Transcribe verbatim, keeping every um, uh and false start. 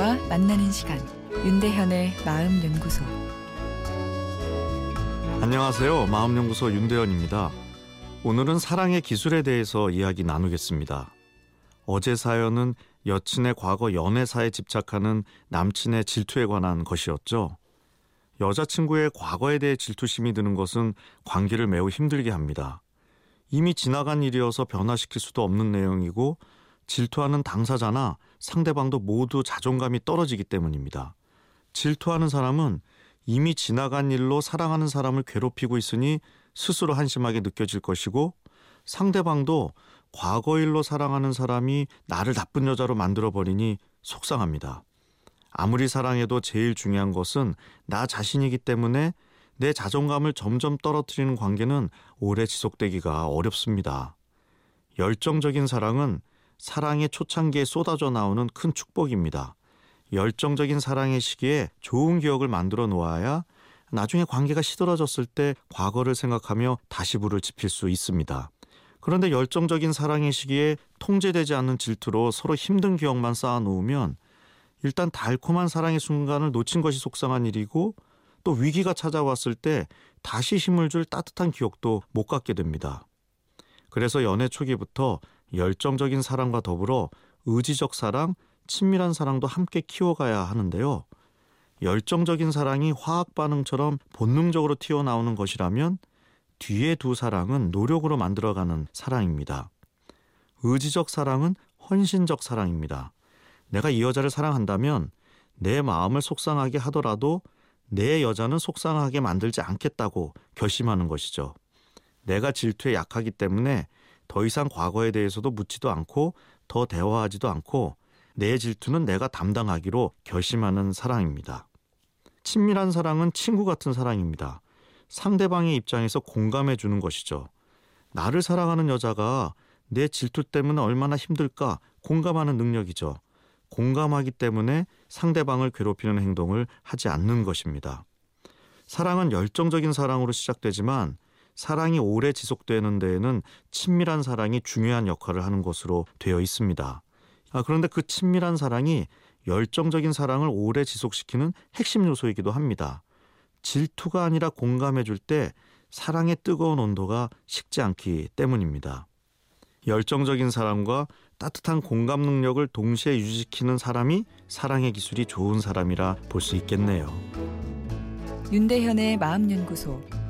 마음과 만나는 시간, 윤대현의 마음연구소. 안녕하세요. 마음연구소 윤대현입니다. 오늘은 사랑의 기술에 대해서 이야기 나누겠습니다. 어제 사연은 여친의 과거 연애사에 집착하는 남친의 질투에 관한 것이었죠. 여자친구의 과거에 대해 질투심이 드는 것은 관계를 매우 힘들게 합니다. 이미 지나간 일이어서 변화시킬 수도 없는 내용이고 질투하는 당사자나 상대방도 모두 자존감이 떨어지기 때문입니다. 질투하는 사람은 이미 지나간 일로 사랑하는 사람을 괴롭히고 있으니 스스로 한심하게 느껴질 것이고, 상대방도 과거 일로 사랑하는 사람이 나를 나쁜 여자로 만들어버리니 속상합니다. 아무리 사랑해도 제일 중요한 것은 나 자신이기 때문에 내 자존감을 점점 떨어뜨리는 관계는 오래 지속되기가 어렵습니다. 열정적인 사랑은 사랑의 초창기에 쏟아져 나오는 큰 축복입니다. 열정적인 사랑의 시기에 좋은 기억을 만들어 놓아야 나중에 관계가 시들어졌을 때 과거를 생각하며 다시 불을 지필 수 있습니다. 그런데 열정적인 사랑의 시기에 통제되지 않는 질투로 서로 힘든 기억만 쌓아놓으면 일단 달콤한 사랑의 순간을 놓친 것이 속상한 일이고, 또 위기가 찾아왔을 때 다시 힘을 줄 따뜻한 기억도 못 갖게 됩니다. 그래서 연애 초기부터 열정적인 사랑과 더불어 의지적 사랑, 친밀한 사랑도 함께 키워가야 하는데요. 열정적인 사랑이 화학 반응처럼 본능적으로 튀어나오는 것이라면 뒤에 두 사랑은 노력으로 만들어가는 사랑입니다. 의지적 사랑은 헌신적 사랑입니다. 내가 이 여자를 사랑한다면 내 마음을 속상하게 하더라도 내 여자는 속상하게 만들지 않겠다고 결심하는 것이죠. 내가 질투에 약하기 때문에 더 이상 과거에 대해서도 묻지도 않고 더 대화하지도 않고 내 질투는 내가 담당하기로 결심하는 사랑입니다. 친밀한 사랑은 친구 같은 사랑입니다. 상대방의 입장에서 공감해 주는 것이죠. 나를 사랑하는 여자가 내 질투 때문에 얼마나 힘들까 공감하는 능력이죠. 공감하기 때문에 상대방을 괴롭히는 행동을 하지 않는 것입니다. 사랑은 열정적인 사랑으로 시작되지만 사랑이 오래 지속되는 데에는 친밀한 사랑이 중요한 역할을 하는 것으로 되어 있습니다. 아, 그런데 그 친밀한 사랑이 열정적인 사랑을 오래 지속시키는 핵심 요소이기도 합니다. 질투가 아니라 공감해 줄 때 사랑의 뜨거운 온도가 식지 않기 때문입니다. 열정적인 사랑과 따뜻한 공감 능력을 동시에 유지시키는 사람이 사랑의 기술이 좋은 사람이라 볼 수 있겠네요. 윤대현의 마음연구소,